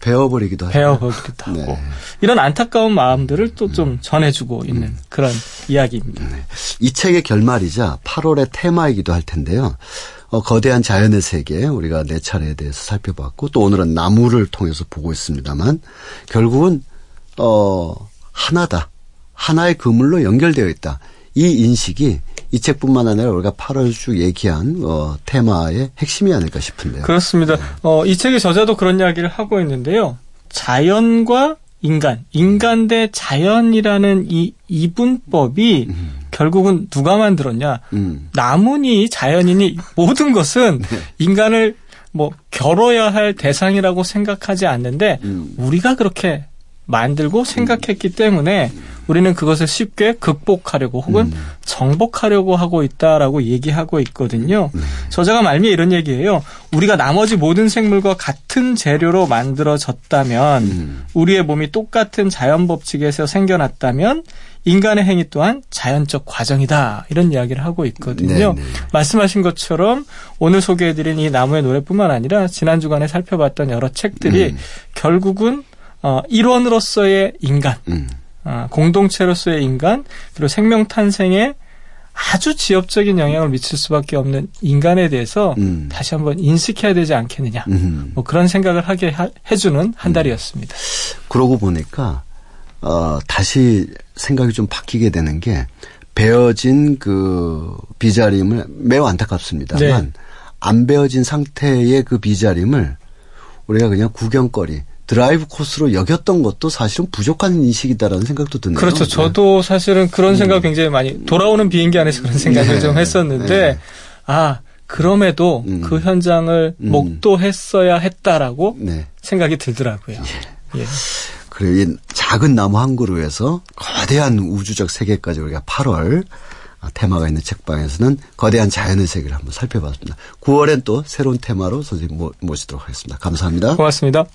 베어버리기도, 베어버리기도 하고 네. 이런 안타까운 마음들을 또 좀 전해주고 있는 음. 그런 이야기입니다. 네. 이 책의 결말이자 팔월의 테마이기도 할 텐데요. 어, 거대한 자연의 세계 우리가 네 차례에 대해서 살펴봤고 또 오늘은 나무를 통해서 보고 있습니다만 결국은 어, 하나다. 하나의 그물로 연결되어 있다. 이 인식이 이 책뿐만 아니라 우리가 팔월 주 얘기한 어, 테마의 핵심이 아닐까 싶은데요. 그렇습니다. 네. 어, 이 책의 저자도 그런 이야기를 하고 있는데요. 자연과 인간, 인간 대 자연이라는 이 이분법이 음. 결국은 누가 만들었냐. 음. 나무니 자연이니 모든 것은 네. 인간을 뭐 겨뤄야 할 대상이라고 생각하지 않는데 음. 우리가 그렇게 만들고 생각했기 때문에 우리는 그것을 쉽게 극복하려고 혹은 음. 정복하려고 하고 있다라고 얘기하고 있거든요. 음. 저자가 말미에 이런 얘기예요. 우리가 나머지 모든 생물과 같은 재료로 만들어졌다면 음. 우리의 몸이 똑같은 자연 법칙에서 생겨났다면 인간의 행위 또한 자연적 과정이다. 이런 이야기를 하고 있거든요. 네네. 말씀하신 것처럼 오늘 소개해드린 이 나무의 노래뿐만 아니라 지난 주간에 살펴봤던 여러 책들이 음. 결국은 어, 일원으로서의 인간, 음. 어, 공동체로서의 인간, 그리고 생명 탄생에 아주 지엽적인 영향을 미칠 수밖에 없는 인간에 대해서 음. 다시 한번 인식해야 되지 않겠느냐. 음. 뭐 그런 생각을 하게 하, 해주는 한 달이었습니다. 음. 그러고 보니까 어, 다시 생각이 좀 바뀌게 되는 게 베어진 그 비자림을 매우 안타깝습니다만 네. 안 베어진 상태의 그 비자림을 우리가 그냥 구경거리 드라이브 코스로 여겼던 것도 사실은 부족한 인식이다라는 생각도 드네요. 그렇죠. 저도 사실은 그런 네. 생각 굉장히 많이 돌아오는 비행기 안에서 그런 생각을 네. 좀 했었는데 네. 아 그럼에도 음. 그 현장을 음. 목도했어야 했다라고 네. 생각이 들더라고요. 예. 예. 그리고 이 작은 나무 한 그루에서 거대한 우주적 세계까지 우리가 팔월 테마가 있는 책방에서는 거대한 자연의 세계를 한번 살펴봤습니다. 구월엔 또 새로운 테마로 선생님 모시도록 하겠습니다. 감사합니다. 고맙습니다.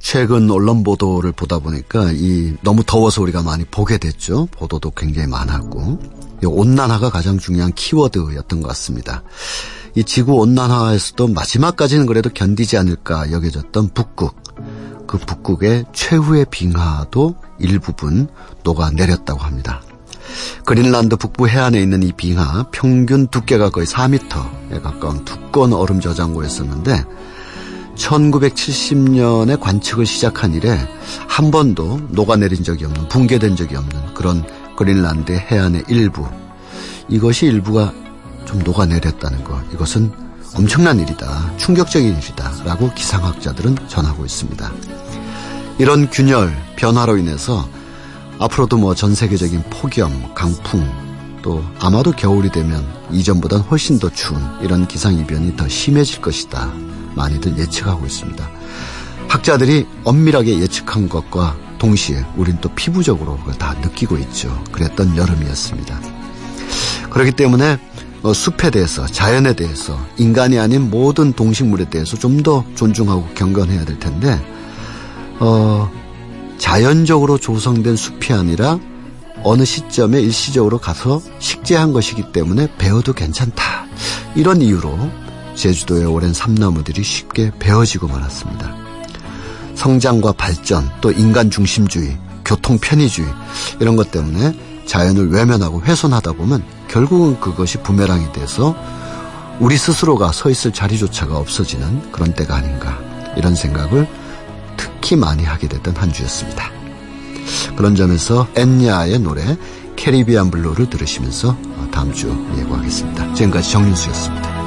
최근 언론 보도를 보다 보니까 이 너무 더워서 우리가 많이 보게 됐죠. 보도도 굉장히 많았고 이 온난화가 가장 중요한 키워드였던 것 같습니다. 이 지구 온난화에서도 마지막까지는 그래도 견디지 않을까 여겨졌던 북극. 그 북극의 최후의 빙하도 일부분 녹아내렸다고 합니다. 그린란드 북부 해안에 있는 이 빙하 평균 두께가 거의 사 미터에 가까운 두꺼운 얼음 저장고였었는데 천구백칠십 년에 관측을 시작한 이래 한 번도 녹아내린 적이 없는, 붕괴된 적이 없는 그런 그린란드 해안의 일부. 이것이 일부가 좀 녹아내렸다는 것. 이것은 엄청난 일이다. 충격적인 일이다라고 기상학자들은 전하고 있습니다. 이런 균열, 변화로 인해서 앞으로도 뭐 전 세계적인 폭염, 강풍, 또 아마도 겨울이 되면 이전보단 훨씬 더 추운 이런 기상이변이 더 심해질 것이다. 많이들 예측하고 있습니다. 학자들이 엄밀하게 예측한 것과 동시에 우린 또 피부적으로 다 느끼고 있죠. 그랬던 여름이었습니다. 그렇기 때문에 숲에 대해서, 자연에 대해서, 인간이 아닌 모든 동식물에 대해서 좀 더 존중하고 경건해야 될 텐데, 어, 자연적으로 조성된 숲이 아니라 어느 시점에 일시적으로 가서 식재한 것이기 때문에 베어도 괜찮다. 이런 이유로 제주도의 오랜 삼나무들이 쉽게 베어지고 말았습니다. 성장과 발전, 또 인간 중심주의, 교통 편의주의 이런 것 때문에 자연을 외면하고 훼손하다 보면 결국은 그것이 부메랑이 돼서 우리 스스로가 서 있을 자리조차가 없어지는 그런 때가 아닌가, 이런 생각을 특히 많이 하게 됐던 한 주였습니다. 그런 점에서 엔야의 노래 캐리비안 블루를 들으시면서 다음 주 예고하겠습니다. 지금까지 정윤수였습니다.